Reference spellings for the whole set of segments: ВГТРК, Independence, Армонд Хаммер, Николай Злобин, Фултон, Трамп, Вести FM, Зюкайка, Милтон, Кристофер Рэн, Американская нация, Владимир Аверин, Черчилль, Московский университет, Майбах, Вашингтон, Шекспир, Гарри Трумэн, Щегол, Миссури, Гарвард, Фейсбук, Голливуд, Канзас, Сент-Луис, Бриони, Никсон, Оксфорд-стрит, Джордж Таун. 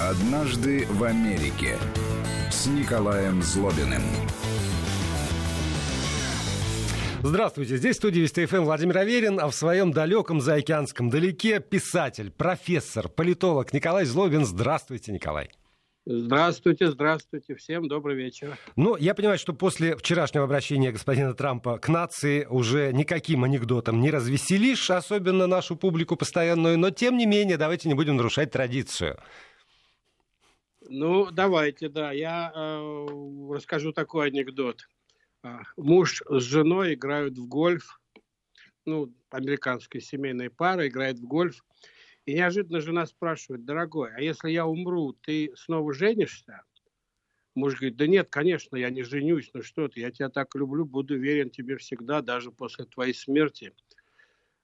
Однажды в Америке с Николаем Злобиным. Здравствуйте, здесь в студии Вести FM Владимир Аверин, а в своем далеком заокеанском далеке писатель, профессор, политолог Николай Злобин. Здравствуйте, Николай. Здравствуйте. Всем добрый вечер. Ну, я понимаю, что после вчерашнего обращения господина Трампа к нации уже никаким анекдотом не развеселишь, особенно нашу публику постоянную, но тем не менее давайте не будем нарушать традицию. Ну, давайте, да. Я расскажу такой анекдот. Муж с женой играют в гольф. Ну, американская семейная пара играет в гольф. И неожиданно жена спрашивает: дорогой, а если я умру, ты снова женишься? Муж говорит: да нет, конечно, я не женюсь, ну что ты, я тебя так люблю, буду верен тебе всегда, даже после твоей смерти.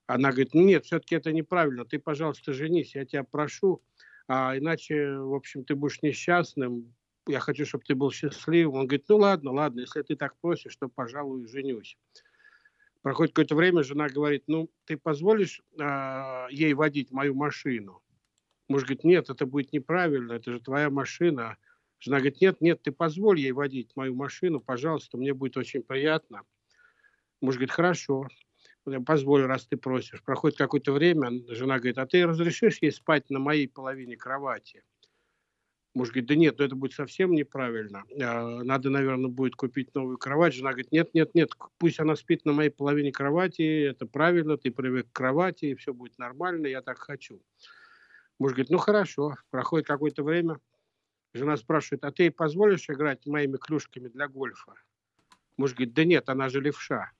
Она говорит: нет, все-таки это неправильно, ты, пожалуйста, женись, я тебя прошу, а иначе, в общем, ты будешь несчастным, я хочу, чтобы ты был счастливым. Он говорит: ну ладно, если ты так просишь, то, пожалуй, женюсь. Проходит какое-то время, жена говорит: ну, ты позволишь ей водить мою машину? Муж говорит: нет, это будет неправильно, это же твоя машина. Жена говорит: нет, ты позволь ей водить мою машину, пожалуйста, мне будет очень приятно. Муж говорит: хорошо, я позволю, раз ты просишь. Проходит какое-то время, жена говорит: а ты разрешишь ей спать на моей половине кровати? Муж говорит: да нет, это будет совсем неправильно. Надо, наверное, будет купить новую кровать. Жена говорит: нет, пусть она спит на моей половине кровати, это правильно, ты привык к кровати, и все будет нормально, я так хочу. Муж говорит: ну хорошо. Проходит какое-то время, жена спрашивает: а ты ей позволишь играть моими клюшками для гольфа? Муж говорит: да нет, она же левша.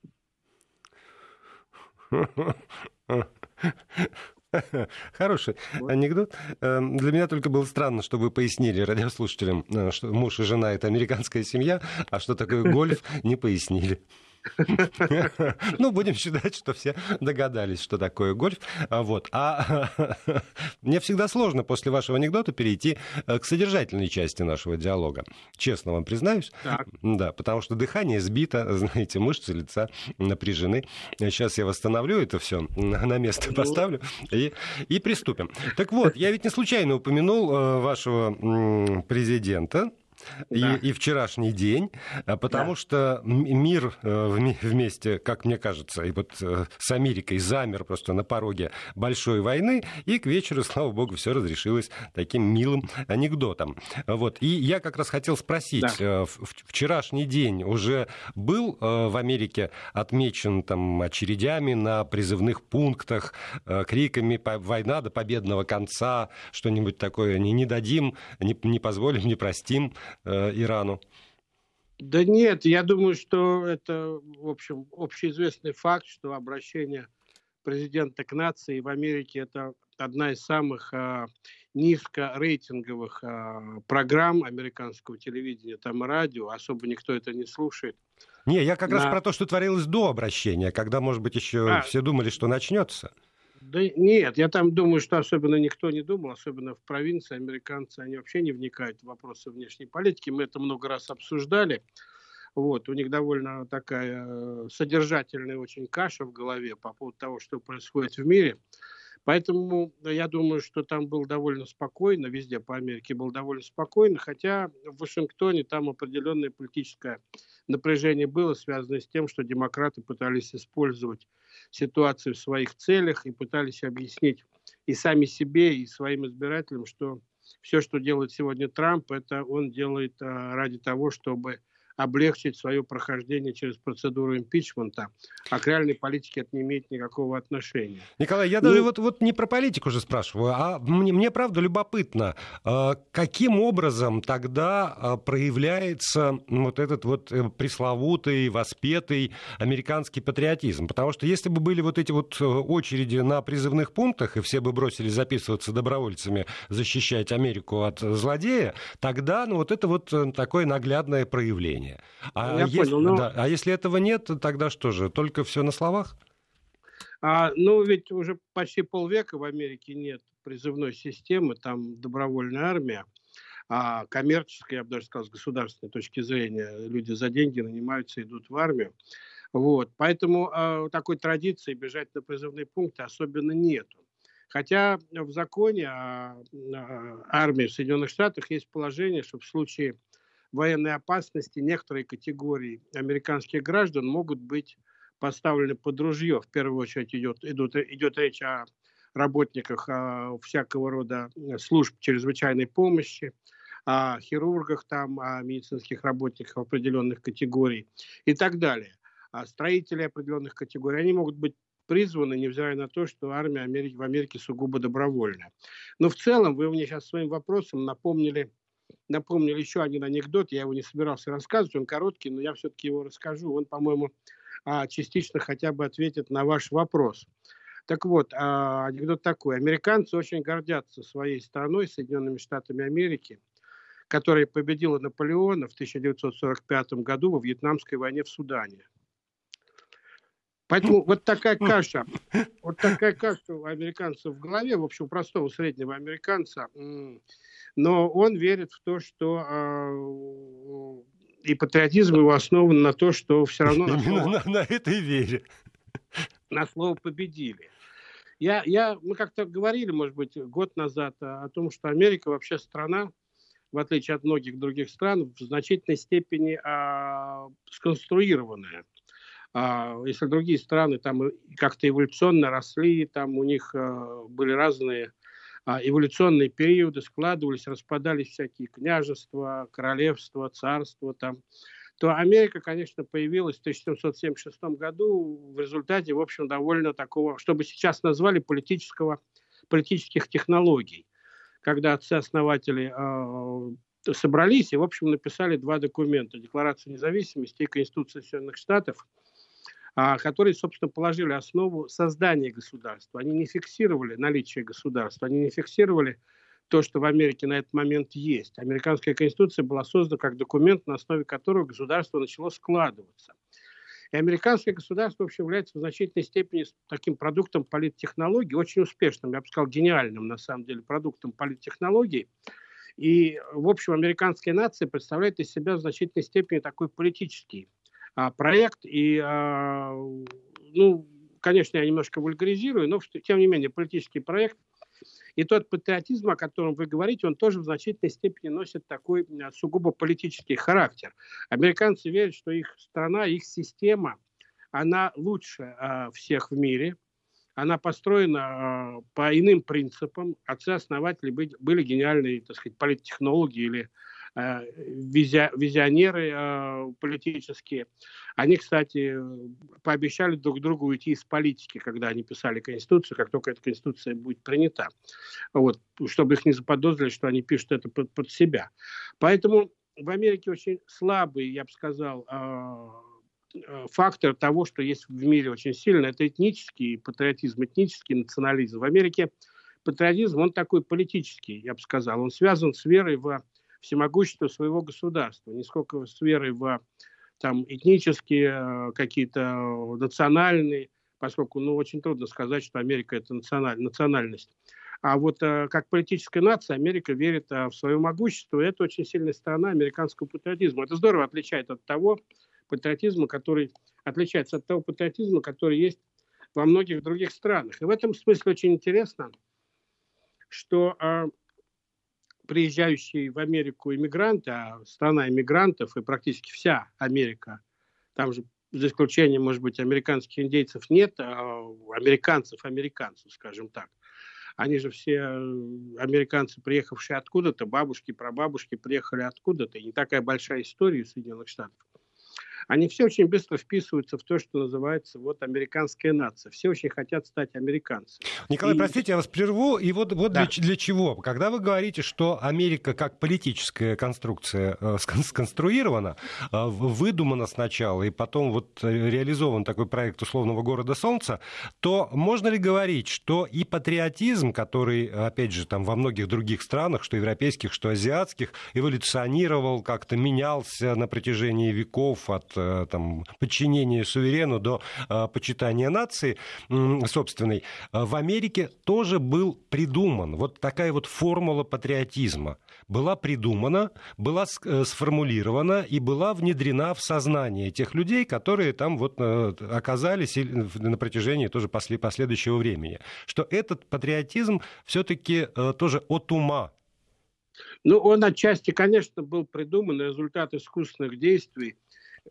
Хороший анекдот. Для меня только было странно, что вы пояснили радиослушателям, что муж и жена — это американская семья, а что такое гольф, не пояснили. Ну, будем считать, что все догадались, что такое гольф. Вот. А мне всегда сложно после вашего анекдота перейти к содержательной части нашего диалога. Честно вам признаюсь. Так. Да, потому что дыхание сбито, знаете, мышцы лица напряжены. Сейчас я восстановлю это все, на место поставлю и приступим. Так вот, я ведь не случайно упомянул вашего президента. И вчерашний день, потому что мир вместе, как мне кажется, и вот с Америкой замер просто на пороге большой войны, и к вечеру, слава богу, все разрешилось таким милым анекдотом. Вот. И я как раз хотел спросить, вчерашний день уже был в Америке отмечен там очередями на призывных пунктах, криками «Война до победного конца», что-нибудь такое «не дадим, не позволим, не простим» Ирану? Да нет, я думаю, что это, в общем, общеизвестный факт, что обращение президента к нации в Америке — это одна из самых низкорейтинговых программ американского телевидения, там и радио, особо никто это не слушает. Не, я как раз про то, что творилось до обращения, когда, может быть, еще все думали, что начнется. Да нет, я там думаю, что особенно никто не думал, особенно в провинции американцы, они вообще не вникают в вопросы внешней политики, мы это много раз обсуждали, вот, у них довольно такая содержательная очень каша в голове по поводу того, что происходит в мире, поэтому я думаю, что там было довольно спокойно, везде по Америке было довольно спокойно, хотя в Вашингтоне там определенное политическое напряжение было, связано с тем, что демократы пытались использовать ситуацию в своих целях и пытались объяснить и сами себе, и своим избирателям, что все, что делает сегодня Трамп, это он делает ради того, чтобы облегчить свое прохождение через процедуру импичмента, а к реальной политике это не имеет никакого отношения. Николай, я даже вот не про политику же спрашиваю, а мне правда любопытно, каким образом тогда проявляется вот этот вот пресловутый, воспетый американский патриотизм? Потому что если бы были вот эти вот очереди на призывных пунктах, и все бы бросились записываться добровольцами защищать Америку от злодея, тогда вот это вот такое наглядное проявление. А если этого нет, тогда что же? Только все на словах? Ну, ведь уже почти полвека в Америке нет призывной системы, там добровольная армия, коммерческая, я бы даже сказал, с государственной точки зрения. Люди за деньги нанимаются, идут в армию. Вот. Поэтому такой традиции бежать на призывные пункты особенно нету. Хотя в законе о армии в Соединенных Штатах есть положение, что в случае военной опасности некоторые категории американских граждан могут быть поставлены под ружье. В первую очередь идет речь о работниках всякого рода служб чрезвычайной помощи, о хирургах, там, о медицинских работниках определенных категорий и так далее. А строители определенных категорий, они могут быть призваны, невзирая на то, что армия в Америке сугубо добровольная. Но в целом вы мне сейчас своим вопросом напомнили еще один анекдот. Я его не собирался рассказывать, он короткий, но я все-таки его расскажу. Он, по-моему, частично хотя бы ответит на ваш вопрос. Так вот, анекдот такой. Американцы очень гордятся своей страной, Соединенными Штатами Америки, которая победила Наполеона в 1945 году во Вьетнамской войне в Судане. Поэтому вот такая каша у американцев в голове, в общем, простого среднего американца, но он верит в то, что и патриотизм его основан на то, что все равно на этой вере. На слово победили. Мы как-то говорили, может быть, год назад о том, что Америка вообще страна, в отличие от многих других стран, в значительной степени сконструированная. Если другие страны там как-то эволюционно росли, там у них были разные эволюционные периоды, складывались, распадались всякие княжества, королевства, царства, там, то Америка, конечно, появилась в 1776 году в результате, в общем, довольно такого, что бы сейчас назвали, политических технологий, когда отцы-основатели собрались и, в общем, написали два документа: Декларацию независимости и Конституцию Соединенных Штатов, которые, собственно, положили основу создания государства. Они не фиксировали наличие государства, они не фиксировали то, что в Америке на этот момент есть. Американская конституция была создана как документ, на основе которого государство начало складываться. И американское государство, в общем, является в значительной степени таким продуктом политтехнологий, очень успешным, я бы сказал, гениальным, на самом деле, продуктом политтехнологий. И, в общем, американская нация представляет из себя в значительной степени такой политический проект. И, конечно, я немножко вульгаризирую, но, тем не менее, политический проект. И тот патриотизм, о котором вы говорите, он тоже в значительной степени носит такой сугубо политический характер. Американцы верят, что их страна, их система, она лучше всех в мире. Она построена по иным принципам. Отцы-основатели были гениальные, так сказать, политтехнологи или визионеры политические. Они, кстати, пообещали друг другу уйти из политики, когда они писали Конституцию, как только эта Конституция будет принята. Вот, чтобы их не заподозрили, что они пишут это под себя. Поэтому в Америке очень слабый, я бы сказал, фактор того, что есть в мире очень сильно, это этнический патриотизм, этнический национализм. В Америке патриотизм, он такой политический, я бы сказал. Он связан с верой во всемогущество своего государства, не сколько с верой в там, этнические, какие-то национальные, поскольку очень трудно сказать, что Америка – это национальность. А вот как политическая нация Америка верит в свое могущество. Это очень сильная сторона американского патриотизма. Это здорово отличает от того патриотизма, который отличается от того патриотизма, который есть во многих других странах. И в этом смысле очень интересно, что приезжающие в Америку иммигранты, а страна иммигрантов и практически вся Америка, там же за исключением, может быть, американских индейцев нет, а американцев, скажем так. Они же все американцы, приехавшие откуда-то, бабушки, прабабушки приехали откуда-то, и не такая большая история у Соединенных Штатов. Они все очень быстро вписываются в то, что называется американская нация. Все очень хотят стать американцами. Николай, простите, я вас прерву. И да. для чего? Когда вы говорите, что Америка как политическая конструкция сконструирована, выдумана сначала и потом реализован такой проект условного города Солнца, то можно ли говорить, что и патриотизм, который, опять же, там во многих других странах, что европейских, что азиатских, эволюционировал, как-то менялся на протяжении веков от подчинения суверену до почитания нации собственной, в Америке тоже был придуман вот такая формула патриотизма. была придумана, была сформулирована и была внедрена в сознание тех людей, которые там вот оказались на протяжении тоже последующего времени. Что этот патриотизм все-таки тоже от ума. Ну, он отчасти, конечно, был придуман, результат искусственных действий,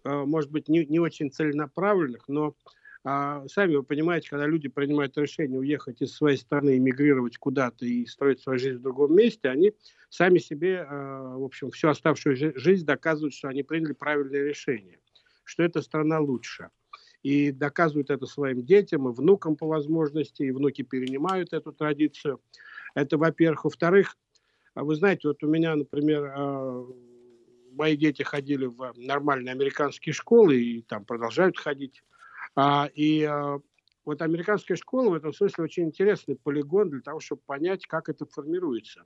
может быть, не очень целенаправленных, но сами вы понимаете, когда люди принимают решение уехать из своей страны, эмигрировать куда-то и строить свою жизнь в другом месте, они сами себе, в общем, всю оставшуюся жизнь доказывают, что они приняли правильное решение, что эта страна лучше. И доказывают это своим детям и внукам по возможности, и внуки перенимают эту традицию. Это, во-первых. Во-вторых, вы знаете, вот у меня, например, мои дети ходили в нормальные американские школы и там продолжают ходить. И вот американская школа в этом смысле очень интересный полигон для того, чтобы понять, как это формируется.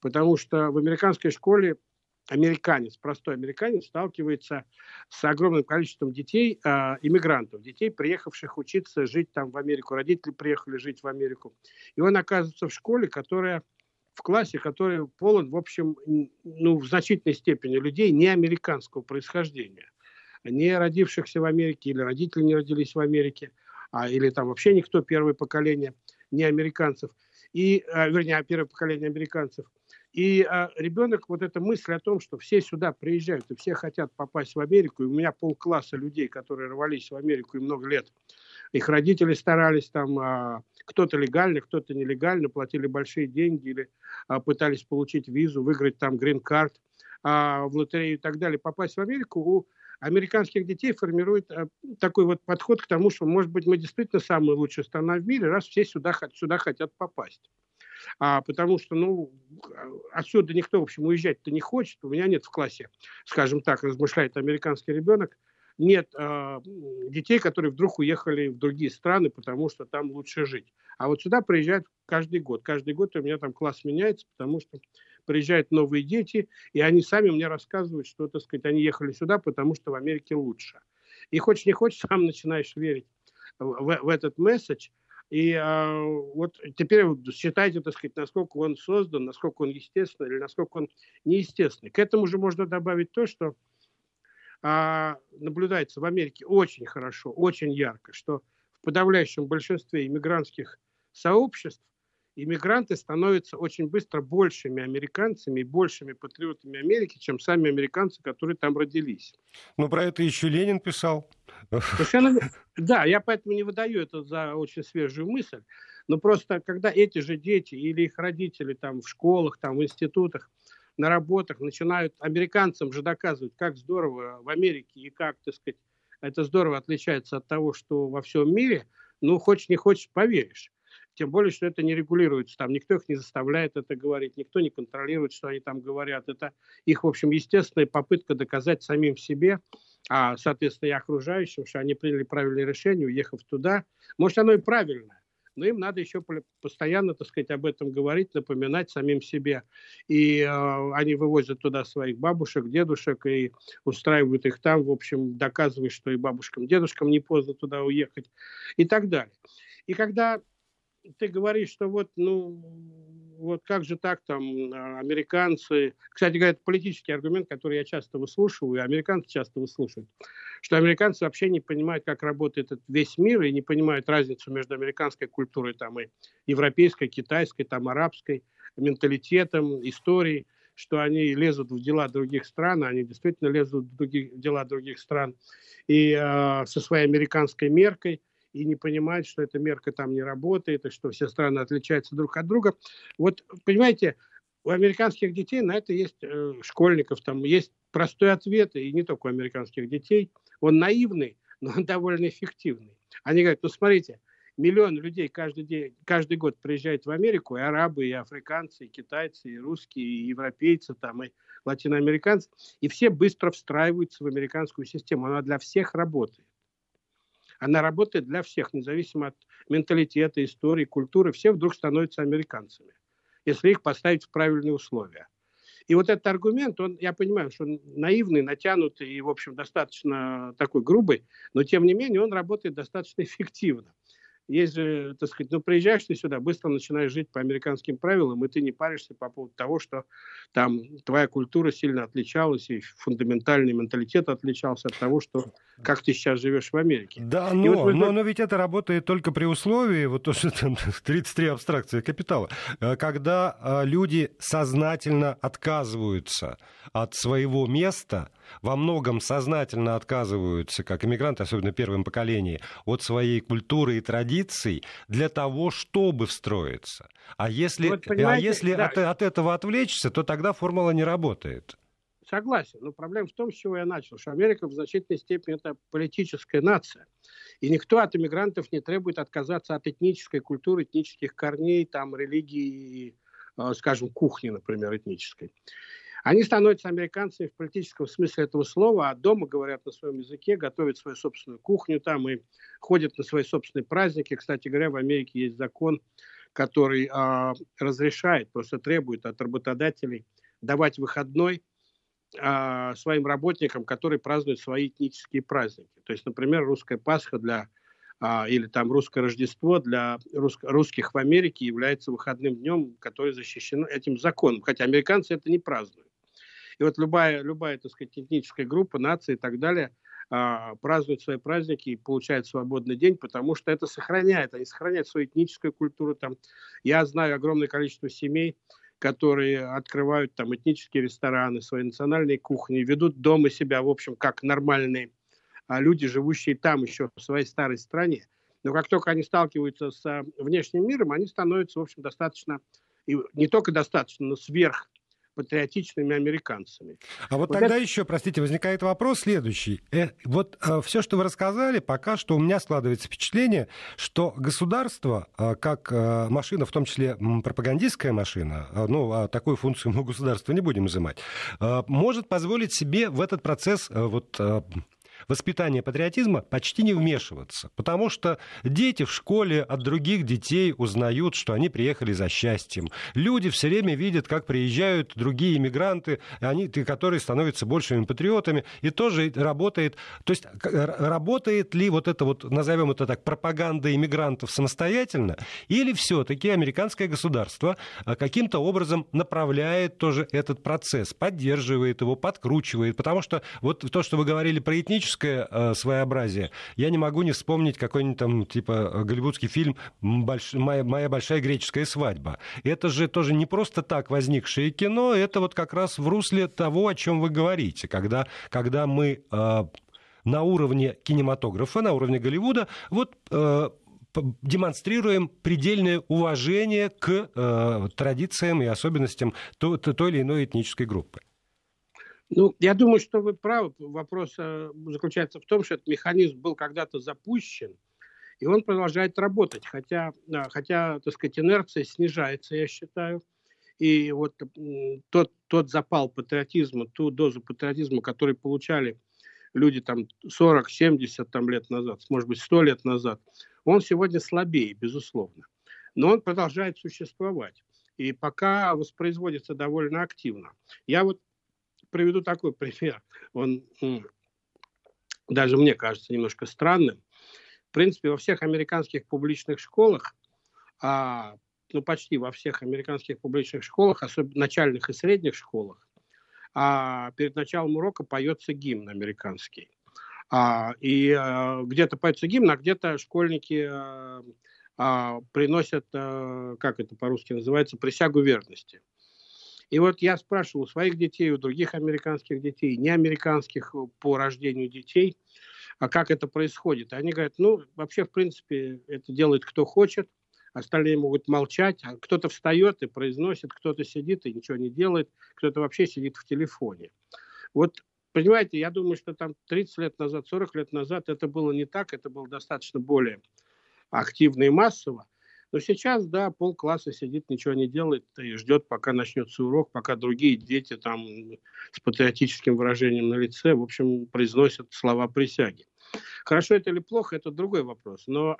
Потому что в американской школе американец, простой американец, сталкивается с огромным количеством детей, иммигрантов, детей, приехавших учиться жить там в Америку. Родители приехали жить в Америку. И он оказывается в школе, которая... в классе, который полон, в общем, ну, в значительной степени людей не американского происхождения, не родившихся в Америке, или родители не родились в Америке, или там вообще никто, первое поколение не американцев, первое поколение американцев. И ребенок, вот эта мысль о том, что все сюда приезжают, и все хотят попасть в Америку, и у меня полкласса людей, которые рвались в Америку и много лет, их родители старались там, кто-то легально, кто-то нелегально, платили большие деньги или пытались получить визу, выиграть там грин-карт в лотерею и так далее. Попасть в Америку у американских детей формирует такой вот подход к тому, что, может быть, мы действительно самая лучшая страна в мире, раз все сюда хотят попасть. Потому что, ну, отсюда никто, в общем, уезжать-то не хочет. У меня нет в классе, скажем так, размышляет американский ребенок, нет детей, которые вдруг уехали в другие страны, потому что там лучше жить. А вот сюда приезжают каждый год. Каждый год у меня там класс меняется, потому что приезжают новые дети, и они сами мне рассказывают, что, так сказать, они ехали сюда, потому что в Америке лучше. И хочешь не хочешь, сам начинаешь верить в этот месседж. И вот теперь считайте, так сказать, насколько он создан, насколько он естественный или насколько он неестественный. К этому же можно добавить то, что наблюдается в Америке очень хорошо, очень ярко, что в подавляющем большинстве иммигрантских сообществ иммигранты становятся очень быстро большими американцами и большими патриотами Америки, чем сами американцы, которые там родились. Ну, про это еще Ленин писал. Совершенно... Да, я поэтому не выдаю это за очень свежую мысль, но просто когда эти же дети или их родители там в школах, там в институтах, на работах начинают американцам же доказывать, как здорово в Америке и как, так сказать, это здорово отличается от того, что во всем мире, ну, хочешь не хочешь, поверишь. Тем более, что это не регулируется, там никто их не заставляет это говорить, никто не контролирует, что они там говорят. Это их, в общем, естественная попытка доказать самим себе, соответственно, и окружающим, что они приняли правильное решение, уехав туда. Может, оно и правильное. Но им надо еще постоянно, так сказать, об этом говорить, напоминать самим себе. И они вывозят туда своих бабушек, дедушек и устраивают их там, в общем, доказывая, что и бабушкам, дедушкам не поздно туда уехать и так далее. И когда ты говоришь, что вот, ну, вот как же так там американцы... Кстати говоря, это политический аргумент, который я часто выслушиваю, и американцы часто выслушивают, что американцы вообще не понимают, как работает этот весь мир, и не понимают разницу между американской культурой там, и европейской, китайской, там, арабской, менталитетом, историей, что они лезут в дела других стран, они действительно лезут в дела других стран и со своей американской меркой, и не понимают, что эта мерка там не работает, и что все страны отличаются друг от друга. Вот, понимаете, у американских детей на это есть, школьников, там есть простой ответ, и не только у американских детей. Он наивный, но он довольно эффективный. Они говорят, ну смотрите, миллион людей каждый год приезжают в Америку, и арабы, и африканцы, и китайцы, и русские, и европейцы, там, и латиноамериканцы, и все быстро встраиваются в американскую систему. Она для всех работает. Она работает для всех, независимо от менталитета, истории, культуры. Все вдруг становятся американцами, если их поставить в правильные условия. И вот этот аргумент, он, я понимаю, что он наивный, натянутый и, в общем, достаточно такой грубый, но, тем не менее, он работает достаточно эффективно. Есть же, так сказать, ну, приезжаешь ты сюда, быстро начинаешь жить по американским правилам, и ты не паришься по поводу того, что там твоя культура сильно отличалась, и фундаментальный менталитет отличался от того, что как ты сейчас живешь в Америке. Да, но, вот, но ведь это работает только при условии, вот то, что там 33 абстракции капитала, когда люди сознательно отказываются от своего места, во многом сознательно отказываются, как иммигранты, особенно в первом поколении, от своей культуры и традиций для того, чтобы встроиться. А если, вот, да, от этого отвлечься, то тогда формула не работает. Согласен, но проблема в том, с чего я начал, что Америка в значительной степени это политическая нация. И никто от иммигрантов не требует отказаться от этнической культуры, этнических корней, там, религии, скажем, кухни, например, этнической. Они становятся американцами в политическом смысле этого слова, а дома говорят на своем языке, готовят свою собственную кухню там и ходят на свои собственные праздники. Кстати говоря, в Америке есть закон, который разрешает, просто требует от работодателей давать выходной своим работникам, которые празднуют свои этнические праздники. То есть, например, русская Пасха для или там русское Рождество для русских в Америке является выходным днем, который защищен этим законом. Хотя американцы это не празднуют. И вот любая, так сказать, этническая группа, нация и так далее празднуют свои праздники и получают свободный день, потому что это сохраняет, они сохраняют свою этническую культуру. Там, я знаю огромное количество семей, которые открывают там этнические рестораны, свои национальные кухни, ведут дома себя, в общем, как нормальные люди, живущие там еще в своей старой стране. Но как только они сталкиваются с внешним миром, они становятся, в общем, достаточно, и не только достаточно, но сверх патриотичными американцами. А вот тогда это... еще, простите, возникает вопрос следующий. Все, что вы рассказали, пока что у меня складывается впечатление, что государство, как машина, в том числе пропагандистская машина, такую функцию мы у государства не будем изымать, может позволить себе в этот процесс воспитание патриотизма почти не вмешиваться, потому что дети в школе от других детей узнают, что они приехали за счастьем. Люди все время видят, как приезжают другие иммигранты, которые становятся большими патриотами, и тоже работает... То есть работает ли назовем это так, пропаганда иммигрантов самостоятельно, или все-таки американское государство каким-то образом направляет тоже этот процесс, поддерживает его, подкручивает, потому что то, что вы говорили про этническую своеобразие. Я не могу не вспомнить какой-нибудь там голливудский фильм «Моя большая греческая свадьба». Это же тоже не просто так возникшее кино, это как раз в русле того, о чем вы говорите, когда мы на уровне кинематографа, на уровне Голливуда демонстрируем предельное уважение к традициям и особенностям той или иной этнической группы. Ну, я думаю, что вы правы. Вопрос заключается в том, что этот механизм был когда-то запущен, и он продолжает работать. Хотя, так сказать, инерция снижается, я считаю. И вот тот запал патриотизма, ту дозу патриотизма, которую получали люди там 40, 70 там, лет назад, может быть, 100 лет назад, он сегодня слабее, безусловно. Но он продолжает существовать. И пока воспроизводится довольно активно. Я приведу такой пример. Он даже мне кажется немножко странным. В принципе, во всех американских публичных школах, почти во всех американских публичных школах, особенно начальных и средних школах, перед началом урока поется гимн американский. Где-то поется гимн, а где-то школьники приносят, как это по-русски называется, присягу верности. И вот я спрашивал у своих детей, у других американских детей, неамериканских по рождению детей, а как это происходит. Они говорят, вообще, в принципе, это делает кто хочет, остальные могут молчать, а кто-то встает и произносит, кто-то сидит и ничего не делает, кто-то вообще сидит в телефоне. Вот, понимаете, я думаю, что там 30 лет назад, 40 лет назад это было не так, это было достаточно более активно и массово. Но сейчас, да, полкласса сидит, ничего не делает и ждет, пока начнется урок, пока другие дети там с патриотическим выражением на лице, в общем, произносят слова присяги. Хорошо это или плохо, это другой вопрос. Но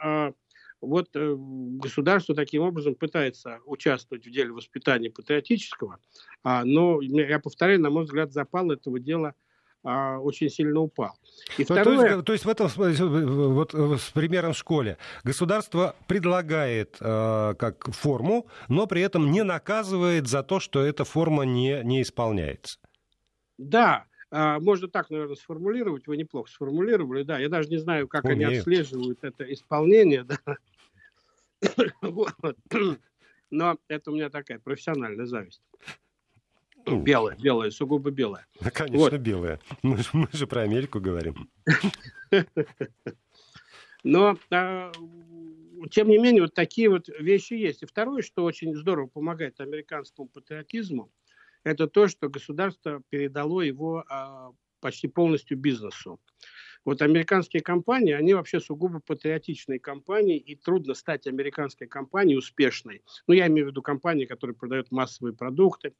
государство таким образом пытается участвовать в деле воспитания патриотического. Но, я повторяю, на мой взгляд, запал этого дела очень сильно упал. И второе... то есть в этом вот с примером в школе государство предлагает как форму, но при этом не наказывает за то, что эта форма не исполняется. Да. Можно так, наверное, сформулировать. Вы неплохо сформулировали, да. Я даже не знаю, как они отслеживают это исполнение. Да. Вот. Но это у меня такая профессиональная зависть. Белая, сугубо белая. Да, конечно, вот. Белая. Мы же про Америку говорим. Но, тем не менее, вот такие вот вещи есть. И второе, что очень здорово помогает американскому патриотизму, это то, что государство передало его почти полностью бизнесу. Вот американские компании, они вообще сугубо патриотичные компании, и трудно стать американской компанией успешной. Ну, я имею в виду компании, которые продают массовые продукты,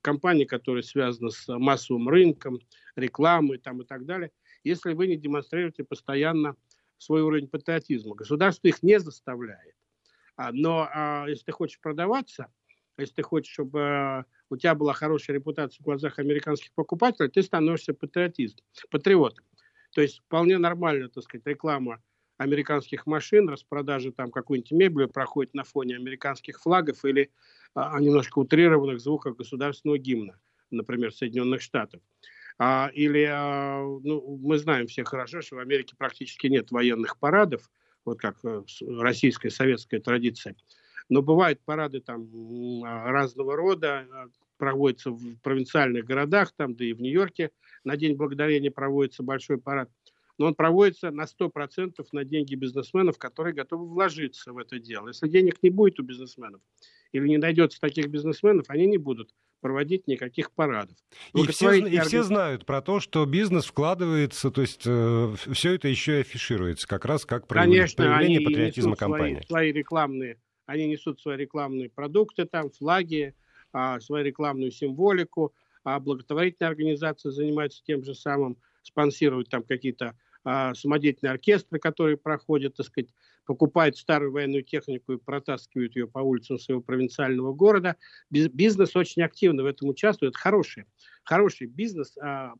компании, которые связаны с массовым рынком, рекламой там, и так далее, если вы не демонстрируете постоянно свой уровень патриотизма. Государство их не заставляет. Но если ты хочешь продаваться, если ты хочешь, чтобы у тебя была хорошая репутация в глазах американских покупателей, ты становишься патриотом. То есть вполне нормально, так сказать, реклама американских машин, распродажа там какой-нибудь мебели проходит на фоне американских флагов или немножко утрированных звуков государственного гимна, например, Соединенных Штатов. Мы знаем все хорошо, что в Америке практически нет военных парадов, вот как российская, советская традиция. Но бывают парады там разного рода, проводятся в провинциальных городах, там, да и в Нью-Йорке на День Благодарения проводится большой парад. Но он проводится на 100% на деньги бизнесменов, которые готовы вложиться в это дело. Если денег не будет у бизнесменов или не найдется таких бизнесменов, они не будут проводить никаких парадов. И все знают про то, что бизнес вкладывается, то есть все это еще и афишируется, как раз как проявление патриотизма компании. Они несут свои рекламные продукты, там, флаги, свою рекламную символику, благотворительные организации занимаются тем же самым, спонсируют там какие-то самодеятельные оркестры, которые проходят, так сказать, покупают старую военную технику и протаскивают ее по улицам своего провинциального города. Бизнес очень активно в этом участвует. Хороший бизнес,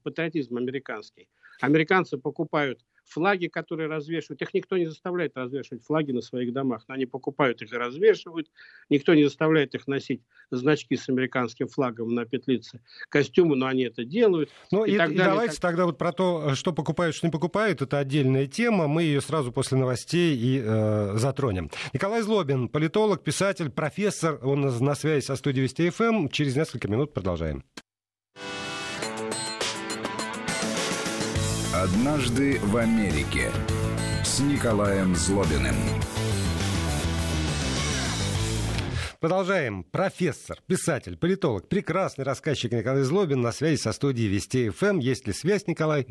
патриотизм американский. Американцы покупают флаги, которые развешивают, их никто не заставляет развешивать флаги на своих домах. Они покупают их и развешивают. Никто не заставляет их носить значки с американским флагом на петлице костюмы, но они это делают. Ну и так далее. Давайте тогда вот про то, что покупают, что не покупают, это отдельная тема. Мы ее сразу после новостей и затронем. Николай Злобин, политолог, писатель, профессор. Он на связи со студией Вести FM. Через несколько минут продолжаем. «Однажды в Америке» с Николаем Злобиным. Продолжаем. Профессор, писатель, политолог, прекрасный рассказчик Николай Злобин на связи со студией Вести ФМ. Есть ли связь, Николай?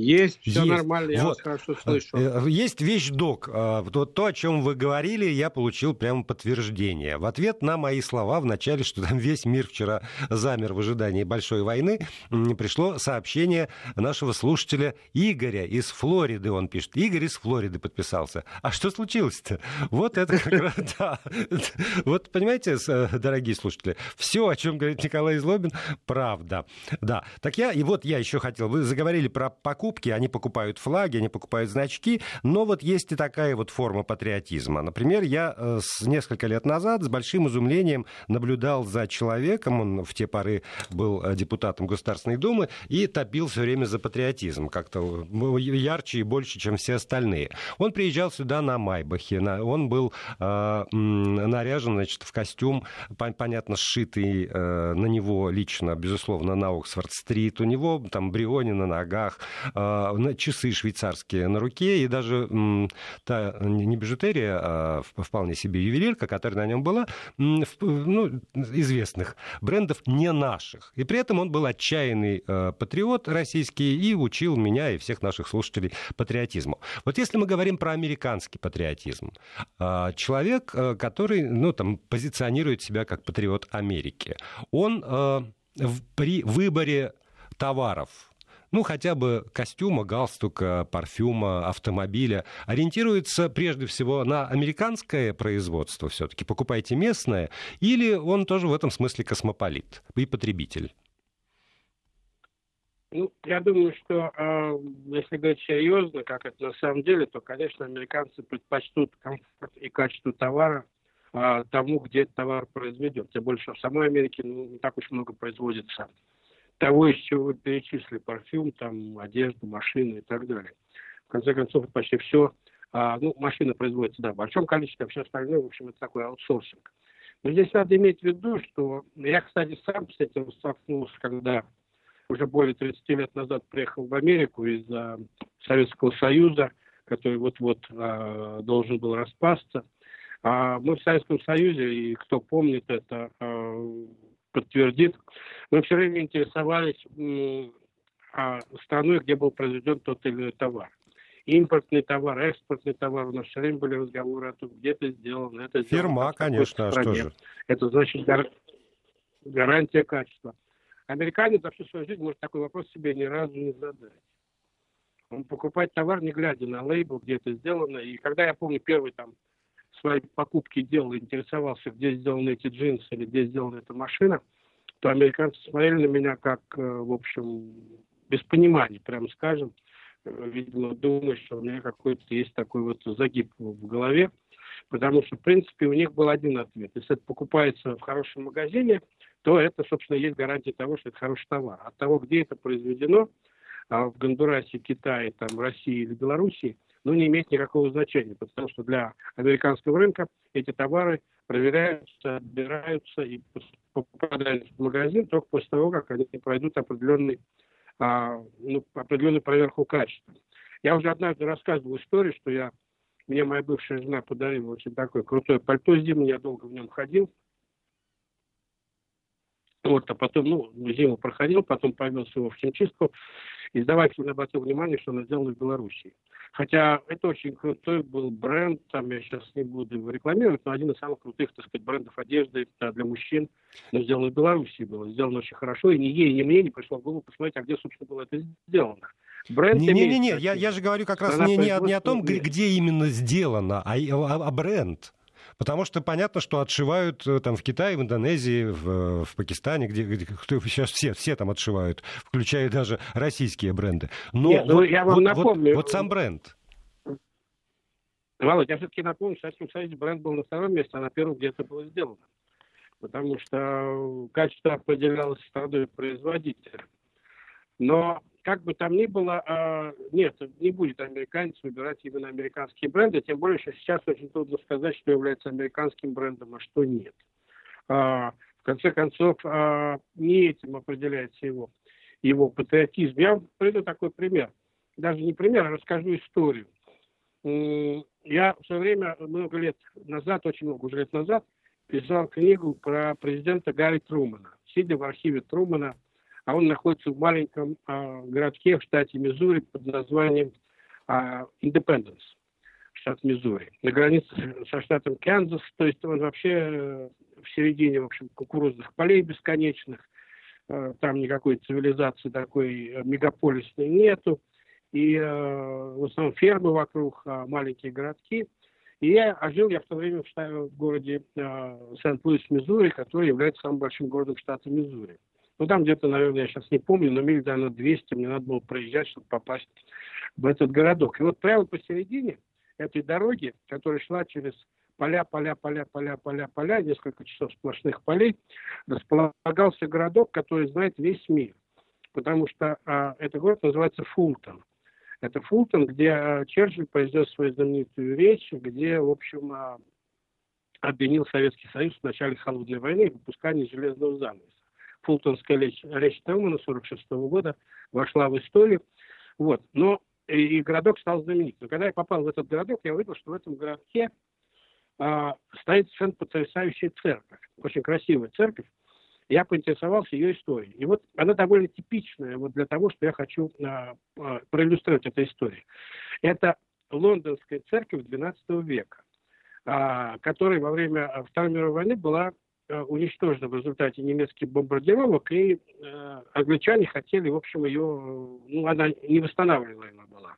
Есть, все нормально, я вас хорошо слышу. Есть вещдок. То, о чем вы говорили, я получил прямо подтверждение. В ответ на мои слова в начале, что там весь мир вчера замер в ожидании большой войны, пришло сообщение нашего слушателя Игоря из Флориды. Он пишет. Игорь из Флориды подписался. А что случилось-то? Вот это как раз, да. Вот, понимаете, дорогие слушатели, все, о чем говорит Николай Злобин, правда. Да. Так я, и вот я еще хотел, вы заговорили про покупку. Они покупают флаги, они покупают значки, но вот есть и такая вот форма патриотизма. Например, я несколько лет назад с большим изумлением наблюдал за человеком, он в те поры был депутатом Государственной Думы и топил все время за патриотизм, как-то ярче и больше, чем все остальные. Он приезжал сюда на Майбахе, он был наряжен, значит, в костюм, понятно, сшитый на него лично, безусловно, на Оксфорд-стрит, у него там бриони на ногах, часы швейцарские на руке, и даже та не бижутерия, а вполне себе ювелирка, которая на нем была, известных брендов, не наших. И при этом он был отчаянный патриот российский и учил меня и всех наших слушателей патриотизму. Вот если мы говорим про американский патриотизм, человек, который позиционирует себя как патриот Америки, он при выборе товаров, хотя бы костюма, галстука, парфюма, автомобиля, ориентируется прежде всего на американское производство все-таки, покупайте местное, или он тоже в этом смысле космополит и потребитель? Ну, я думаю, что если говорить серьезно, как это на самом деле, то, конечно, американцы предпочтут комфорт и качество товара тому, где этот товар произведен. Тем более, что в самой Америке не так уж много производится того, из чего вы перечислили: парфюм, там, одежду, машины и так далее. В конце концов, почти все, машина производится, да, в большом количестве, а все остальное, в общем, это такой аутсорсинг. Но здесь надо иметь в виду, что я, кстати, сам с этим столкнулся, когда уже более 30 лет назад приехал в Америку из-за Советского Союза, который вот-вот должен был распасться. Мы в Советском Союзе, и кто помнит это, подтвердит, мы все время интересовались страной, где был произведен тот или иной товар. Импортный товар, экспортный товар. У нас все время были разговоры о том, где это сделано, это сделано. Фирма, конечно, а что же. Это значит гарантия качества. Американец за всю свою жизнь может такой вопрос себе ни разу не задать. Он покупает товар, не глядя на лейбл, где это сделано. И когда я помню первые там свои покупки делал, интересовался, где сделаны эти джинсы или где сделана эта машина, то американцы смотрели на меня как, в общем, без понимания, прямо скажем. Видимо, думаю, что у меня какой-то есть такой вот загиб в голове, потому что, в принципе, у них был один ответ. Если это покупается в хорошем магазине, то это, собственно, есть гарантия того, что это хороший товар. От того, где это произведено, в Гондурасе, Китае, там, России или Белоруссии, ну, не имеет никакого значения, потому что для американского рынка эти товары проверяются, отбираются и попадают в магазин только после того, как они пройдут определенную проверку качества. Я уже однажды рассказывал историю, что мне моя бывшая жена подарила очень такое крутое пальто зимнее, я долго в нем ходил. Вот, а потом, зиму проходил, потом повез его в химчистку. И издаватель обратил внимание, что она сделана в Белоруссии. Хотя это очень крутой был бренд, там я сейчас не буду его рекламировать, но один из самых крутых, так сказать, брендов одежды для мужчин, но сделано в Белоруссии было. Сделано очень хорошо, и ни ей, ни мне не пришло в голову посмотреть, а где, собственно, было это сделано. Я же говорю как раз не о том, где именно сделано, а бренд. Потому что понятно, что отшивают там в Китае, в Индонезии, в Пакистане, где сейчас все там отшивают, включая даже российские бренды. Но я вам напомню. Вот сам бренд. Володь, я все-таки напомню, что в Советском Союзе бренд был на втором месте, а на первом где-то было сделано. Потому что качество определялось страной производителя. Но как бы там ни было, нет, не будет американец выбирать именно американские бренды, тем более, что сейчас очень трудно сказать, что является американским брендом, а что нет. В конце концов, не этим определяется его патриотизм. Я вам приведу такой пример. Даже не пример, а расскажу историю. Я в свое время, очень много лет назад, писал книгу про президента Гарри Трумэна, сидя в архиве Трумэна. А он находится в маленьком городке в штате Миссури под названием Independence, штат Миссури, на границе со штатом Канзас. То есть он вообще в середине, в общем, кукурузных полей бесконечных. Там никакой цивилизации такой мегаполисной нету. И в основном фермы вокруг, маленькие городки. И жил я в то время в городе Сент-Луис, Миссури, который является самым большим городом штата Миссури. Там где-то, наверное, я сейчас не помню, но миль, наверное, 200. Мне надо было проезжать, чтобы попасть в этот городок. И вот прямо посередине этой дороги, которая шла через поля, несколько часов сплошных полей, располагался городок, который знает весь мир. Потому что этот город называется Фултон. Это Фултон, где Черчилль произнес свою знаменитую речь, где, в общем, обвинил Советский Союз в начале Холодной войны и выпускании железного занавеса. Фултонская речь Таумана 1946 года вошла в историю. Вот. Но и городок стал знаменит. Но когда я попал в этот городок, я увидел, что в этом городке стоит совершенно потрясающая церковь. Очень красивая церковь. Я поинтересовался ее историей. И вот она довольно типичная для того, что я хочу проиллюстрировать эту историю. Это лондонская церковь XII века, которая во время Второй мировой войны была уничтожена в результате немецких бомбардировок, и англичане хотели, в общем, ее... она не восстанавливаема была.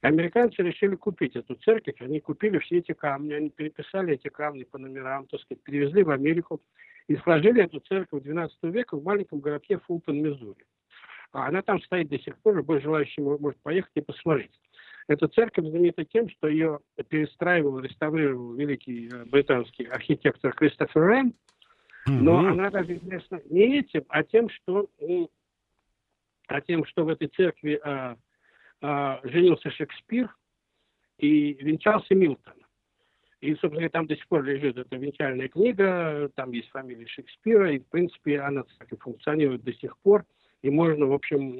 Американцы решили купить эту церковь, они купили все эти камни, они переписали эти камни по номерам, так сказать, перевезли в Америку и сложили эту церковь XII века в маленьком городке Фултон, Миссури. А она там стоит до сих пор, любой желающий может поехать и посмотреть. Эта церковь знаменита тем, что ее перестраивал, реставрировал великий британский архитектор Кристофер Рэн. Но она даже известна не этим, а тем, что в этой церкви женился Шекспир и венчался Милтон. И, собственно, там до сих пор лежит эта венчальная книга, там есть фамилия Шекспира, и, в принципе, она так и функционирует до сих пор. И можно, в общем,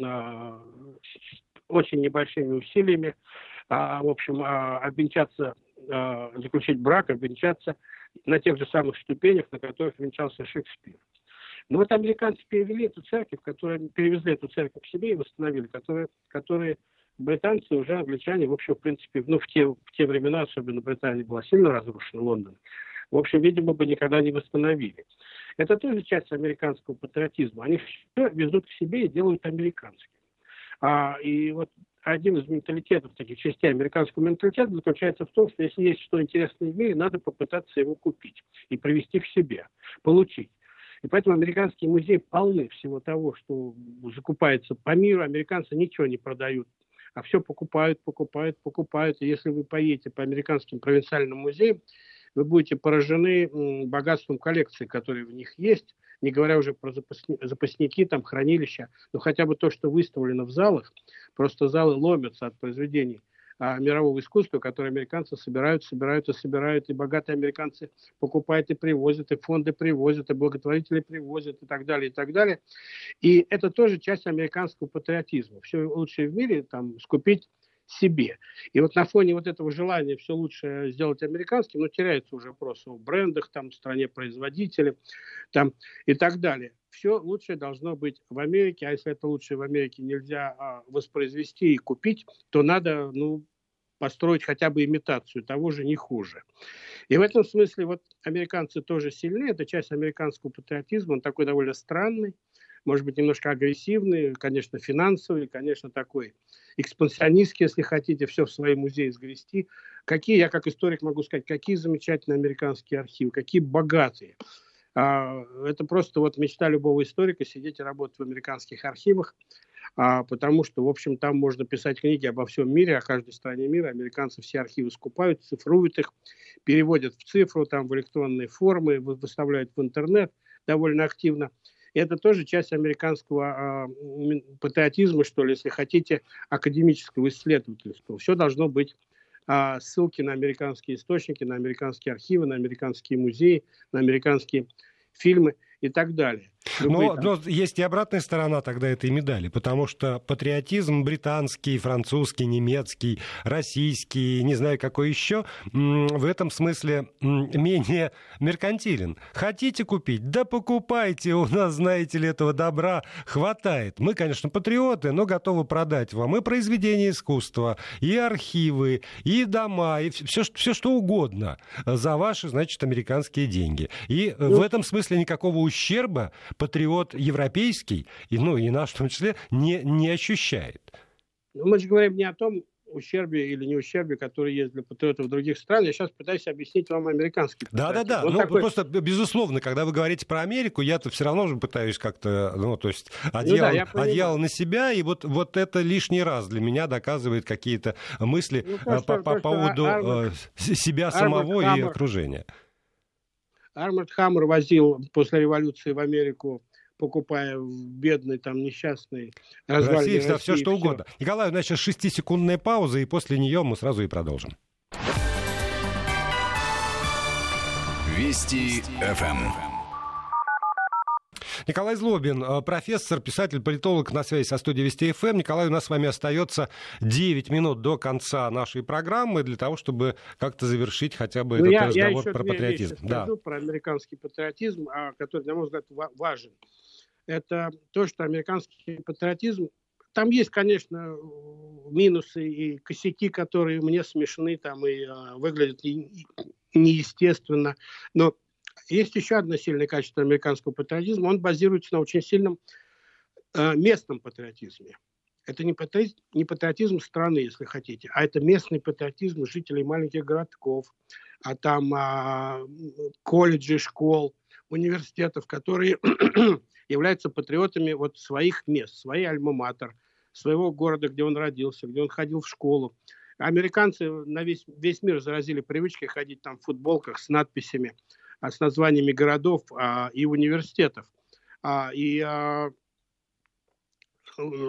очень небольшими усилиями, в общем, обвенчаться, заключить брак, обвенчаться на тех же самых ступенях, на которых венчался Шекспир. Но вот американцы перевезли эту церковь к себе и восстановили, которые британцы, уже англичане, в общем, в принципе, в те времена, особенно Британия была сильно разрушена, Лондон, в общем, видимо, бы никогда не восстановили. Это тоже часть американского патриотизма. Они все везут к себе и делают американским. И вот один из менталитетов, таких частей американского менталитета, заключается в том, что если есть что интересное в мире, надо попытаться его купить и привести к себе, получить. И поэтому американские музеи полны всего того, что закупается по миру. Американцы ничего не продают, а все покупают. И если вы поедете по американским провинциальным музеям, вы будете поражены богатством коллекций, которые в них есть, не говоря уже про запасники, там, хранилища, но хотя бы то, что выставлено в залах. Просто залы ломятся от произведений мирового искусства, которые американцы собирают, и богатые американцы покупают и привозят, и фонды привозят, и благотворители привозят, и так далее. И это тоже часть американского патриотизма. Все лучшее в мире там скупить себе. И вот на фоне вот этого желания все лучше сделать американским, но теряется уже просто в брендах, там, в стране производителя, там, и так далее. Все лучшее должно быть в Америке, а если это лучшее в Америке нельзя воспроизвести и купить, то надо, построить хотя бы имитацию, того же не хуже. И в этом смысле вот американцы тоже сильны, это часть американского патриотизма, он такой довольно странный, может быть, немножко агрессивный, конечно, финансовый, конечно, такой экспансионистский, если хотите, все в свои музеи сгрести. Я как историк могу сказать, какие замечательные американские архивы, какие богатые. Это просто мечта любого историка сидеть и работать в американских архивах, потому что, в общем, там можно писать книги обо всем мире, о каждой стране мира. Американцы все архивы скупают, цифруют их, переводят в цифру, там в электронные формы, выставляют в интернет довольно активно. Это тоже часть американского патриотизма, что ли, если хотите, академического исследовательства. Все должно быть ссылки на американские источники, на американские архивы, на американские музеи, на американские фильмы и так далее. Но есть и обратная сторона тогда этой медали, потому что патриотизм британский, французский, немецкий, российский, не знаю какой еще, в этом смысле менее меркантилен. Хотите купить? Да покупайте, у нас, знаете ли, этого добра хватает. Мы, конечно, патриоты, но готовы продать вам и произведения искусства, и архивы, и дома, и все что угодно за ваши, значит, американские деньги. И в этом смысле никакого ущерба патриот европейский, и наш в том числе, не ощущает. Мы же говорим не о том ущербе или не ущербе, который есть для патриотов других стран. Я сейчас пытаюсь объяснить вам американский патриотизм. Да. Просто, безусловно, когда вы говорите про Америку, я-то все равно же пытаюсь как-то, одеяло на себя, и вот это лишний раз для меня доказывает какие-то мысли по поводу себя самого и окружения. Армонд Хаммер возил после революции в Америку, покупая бедный, несчастный, развалины России. Да, все что угодно. Николай, у нас сейчас 6-секундная пауза, и после нее мы сразу и продолжим. Вести FM. Николай Злобин, профессор, писатель, политолог, на связи со студией Вести ФМ. Николай, у нас с вами остается 9 минут до конца нашей программы для того, чтобы как-то завершить хотя бы этот разговор про патриотизм. Я скажу про американский патриотизм, который, на мой взгляд, важен. Это то, что американский патриотизм, там есть, конечно, минусы и косяки, которые мне смешны, и выглядят неестественно, но есть еще одно сильное качество американского патриотизма. Он базируется на очень сильном местном патриотизме. Это не патриотизм страны, если хотите, а это местный патриотизм жителей маленьких городков, колледжей, школ, университетов, которые являются патриотами вот своих мест, своей альма-матер, своего города, где он родился, где он ходил в школу. Американцы на весь мир заразили привычкой ходить там в футболках с надписями, с названиями городов и университетов.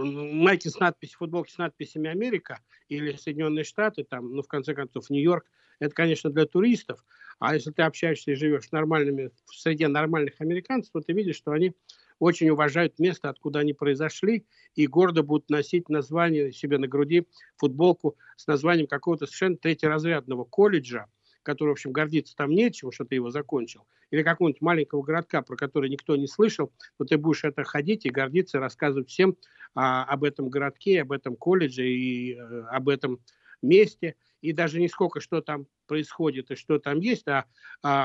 Майки с надписью, футболки с надписями «Америка» или «Соединенные Штаты», там, ну, в конце концов, Нью-Йорк, это, конечно, для туристов. А если ты общаешься и живешь в среде нормальных американцев, то ты видишь, что они очень уважают место, откуда они произошли, и гордо будут носить название себе на груди, футболку с названием какого-то совершенно третьеразрядного колледжа, который, в общем, гордиться там нечего, что ты его закончил, или какого-нибудь маленького городка, про который никто не слышал, но ты будешь это ходить и гордиться, и рассказывать всем об этом городке, об этом колледже и об этом месте, и даже не сколько что там происходит и что там есть, а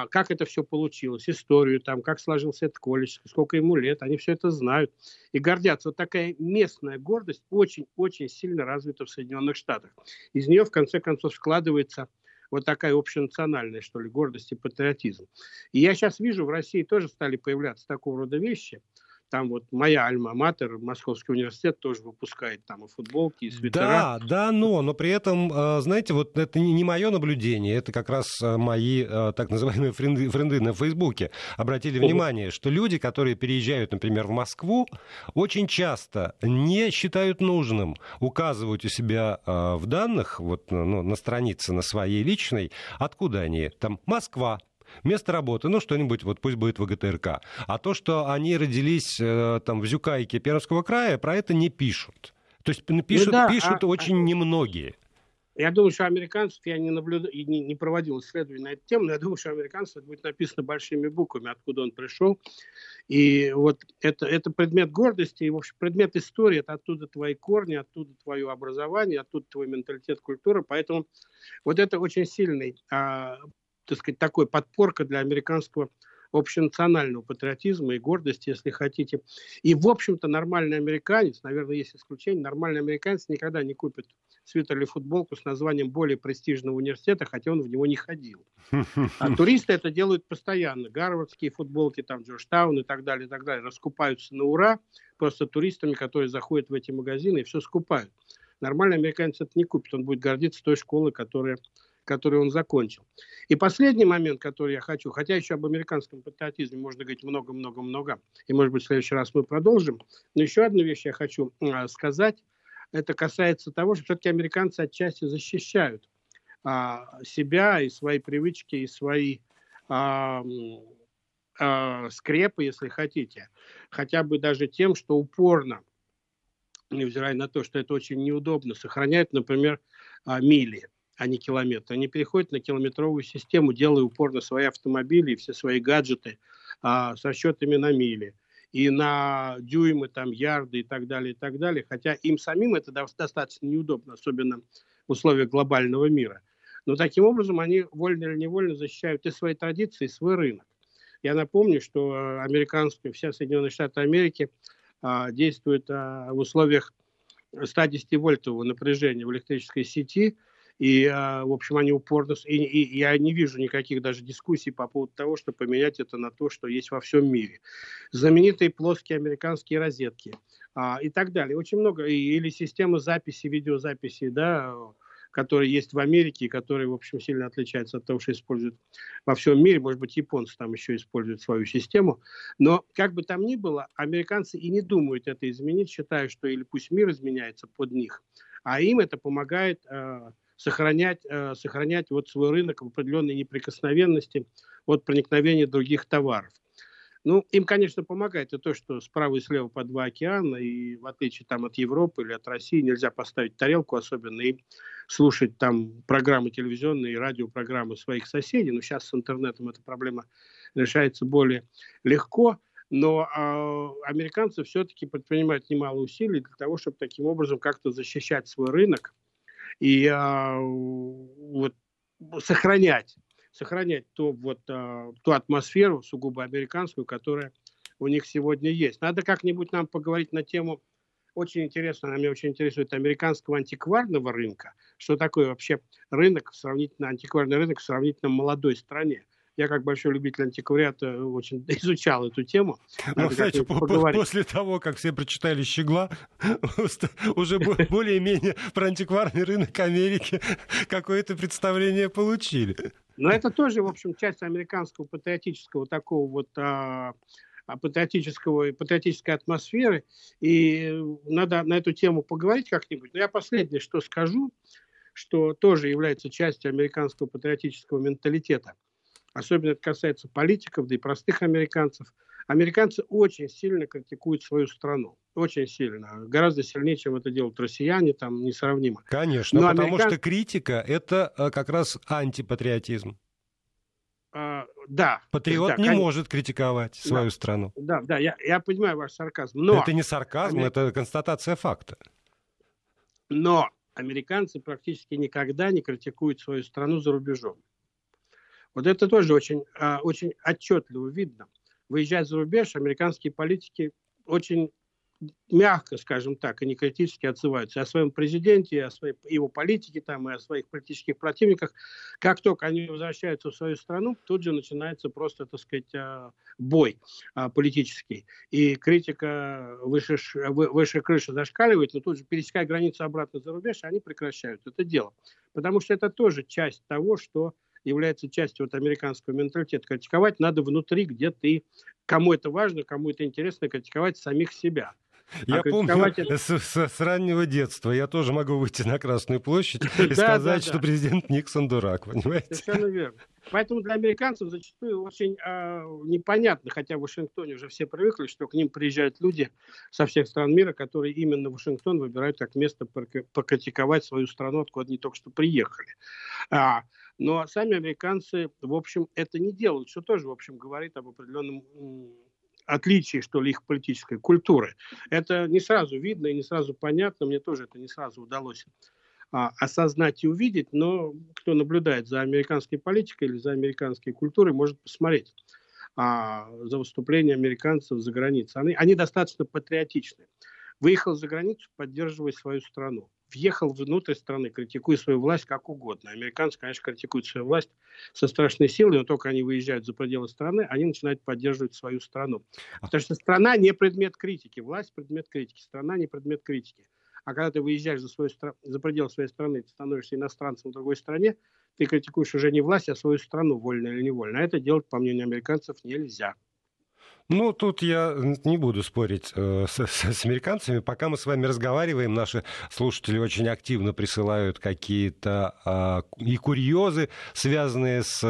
как это все получилось, историю там, как сложился этот колледж, сколько ему лет, они все это знают и гордятся. Вот такая местная гордость очень-очень сильно развита в Соединенных Штатах. Из нее, в конце концов, складывается вот такая общенациональная, что ли, гордость и патриотизм. И я сейчас вижу, в России тоже стали появляться такого рода вещи. Там вот моя альма-матер, Московский университет, тоже выпускает там и футболки, и свитера. Да, но при этом, знаете, вот это не мое наблюдение, это как раз мои так называемые френды на Фейсбуке обратили внимание, что люди, которые переезжают, например, в Москву, очень часто не считают нужным указывать у себя в данных, вот на странице, на своей личной, откуда они, там Москва, место работы, ну, что-нибудь, вот пусть будет ВГТРК. А то, что они родились там в Зюкайке Пермского края, про это не пишут. То есть пишут очень немногие. Я думаю, что американцев, я не проводил исследования на эту тему, но я думаю, что американцев это будет написано большими буквами, откуда он пришел. И вот это предмет гордости, и, в общем, предмет истории, это оттуда твои корни, оттуда твое образование, оттуда твой менталитет, культура. Поэтому вот это очень сильный так сказать, такой подпорка для американского общенационального патриотизма и гордости, если хотите. И, в общем-то, нормальный американец, наверное, есть исключение, нормальный американец никогда не купит свитер или футболку с названием более престижного университета, хотя он в него не ходил. А туристы это делают постоянно. Гарвардские футболки, там, Джордж Таун и так далее, раскупаются на ура просто туристами, которые заходят в эти магазины и все скупают. Нормальный американец это не купит, он будет гордиться той школой, который он закончил. И последний момент, который я хочу, хотя еще об американском патриотизме можно говорить много-много-много, и, может быть, в следующий раз мы продолжим, но еще одну вещь я хочу сказать. Это касается того, что все-таки американцы отчасти защищают себя и свои привычки, и свои скрепы, если хотите, хотя бы даже тем, что упорно, невзирая на то, что это очень неудобно, сохраняют, например, мили, а не километры. Они переходят на километровую систему, делая упор на свои автомобили и все свои гаджеты со счетами на мили. И на дюймы, там, ярды и так далее, и так далее. Хотя им самим это достаточно неудобно, особенно в условиях глобального мира. Но таким образом они вольно или невольно защищают и свои традиции, и свой рынок. Я напомню, что вся Соединенные Штаты Америки действуют в условиях 110-вольтового напряжения в электрической сети. И, в общем, они упорно... И я не вижу никаких даже дискуссий по поводу того, что поменять это на то, что есть во всем мире. Знаменитые плоские американские розетки и так далее. Очень много... Или система записи, видеозаписи, да, которые есть в Америке, и которые, в общем, сильно отличаются от того, что используют во всем мире. Может быть, японцы там еще используют свою систему. Но, как бы там ни было, американцы и не думают это изменить, считая, что или пусть мир изменяется под них. А им это помогает... сохранять вот свой рынок в определенной неприкосновенности от проникновения других товаров. Ну, им, конечно, помогает и то, что справа и слева по два океана, и в отличие там, от Европы или от России нельзя поставить тарелку особенно и слушать там программы телевизионные и радиопрограммы своих соседей. Но сейчас с интернетом эта проблема решается более легко. Но американцы все-таки предпринимают немало усилий для того, чтобы таким образом как-то защищать свой рынок и вот, сохранять ту атмосферу сугубо американскую, которая у них сегодня есть. Надо как-нибудь нам поговорить на тему, очень интересно, она меня очень интересует, американского антикварного рынка. Что такое вообще рынок, сравнительно антикварный рынок в сравнительно молодой стране? Я как большой любитель антиквариата очень изучал эту тему. Ну, кстати, после того, как все прочитали «Щегла», уже более-менее про антикварный рынок Америки какое-то представление получили. Но это тоже, в общем, часть американского патриотического такого вот... патриотической атмосферы, и надо на эту тему поговорить как-нибудь. Но я последнее, что скажу, что тоже является частью американского патриотического менталитета. Особенно это касается политиков, да и простых американцев. Американцы очень сильно критикуют свою страну. Очень сильно. Гораздо сильнее, чем это делают россияне, там несравнимо. Конечно, но потому что критика — это как раз антипатриотизм. Да. Патриот да, не конечно. Может критиковать свою страну. Да, я понимаю ваш сарказм. Но это не сарказм, это констатация факта. Но американцы практически никогда не критикуют свою страну за рубежом. Вот это тоже очень отчетливо видно. Выезжая за рубеж, американские политики очень мягко, скажем так, и некритически отзываются и о своем президенте, и о своей, его политике, там, и о своих политических противниках. Как только они возвращаются в свою страну, тут же начинается просто, так сказать, бой политический. И критика выше крыши зашкаливает, но тут же, пересекая границу обратно за рубеж, они прекращают это дело. Потому что это тоже часть того, что является частью вот американского менталитета. Критиковать надо внутри, где ты, кому это важно, кому это интересно, критиковать самих себя. Я помню с раннего детства. Я тоже могу выйти на Красную площадь и сказать, что президент Никсон дурак, понимаете? Совершенно верно. Поэтому для американцев зачастую очень непонятно, хотя в Вашингтоне уже все привыкли, что к ним приезжают люди со всех стран мира, которые именно Вашингтон выбирают как место покритиковать свою страну, откуда они только что приехали. Но сами американцы, в общем, это не делают, что тоже, в общем, говорит об определенном... отличий, что ли, их политической культуры. Это не сразу видно и не сразу понятно. Мне тоже это не сразу удалось осознать и увидеть, но кто наблюдает за американской политикой или за американской культурой, может посмотреть за выступления американцев за границей. Они достаточно патриотичны. Выехал за границу, поддерживая свою страну. Въехал внутрь страны, критикуя свою власть как угодно. Американцы, конечно, критикуют свою власть со страшной силой, но только они выезжают за пределы страны, они начинают поддерживать свою страну. Потому что страна не предмет критики, власть предмет критики, страна не предмет критики. А когда ты выезжаешь за пределы своей страны, ты становишься иностранцем в другой стране, ты критикуешь уже не власть, а свою страну, вольно или невольно. А это делать, по мнению американцев, нельзя. Ну, тут я не буду спорить с американцами. Пока мы с вами разговариваем, наши слушатели очень активно присылают какие-то и курьезы, связанные с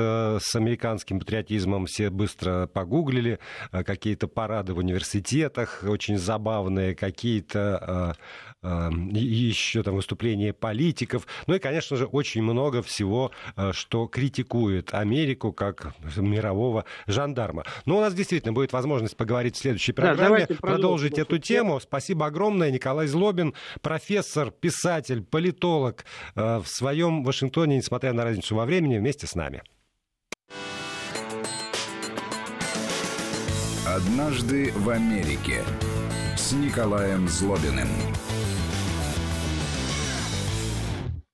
американским патриотизмом. Все быстро погуглили. Какие-то парады в университетах, очень забавные, какие-то еще там выступления политиков. Ну и, конечно же, очень много всего, что критикует Америку как мирового жандарма. Но у нас действительно будет возможность поговорить в следующей программе, продолжить эту тему. Спасибо огромное. Николай Злобин, профессор, писатель, политолог в своем Вашингтоне, несмотря на разницу во времени, вместе с нами. «Однажды в Америке» с Николаем Злобиным.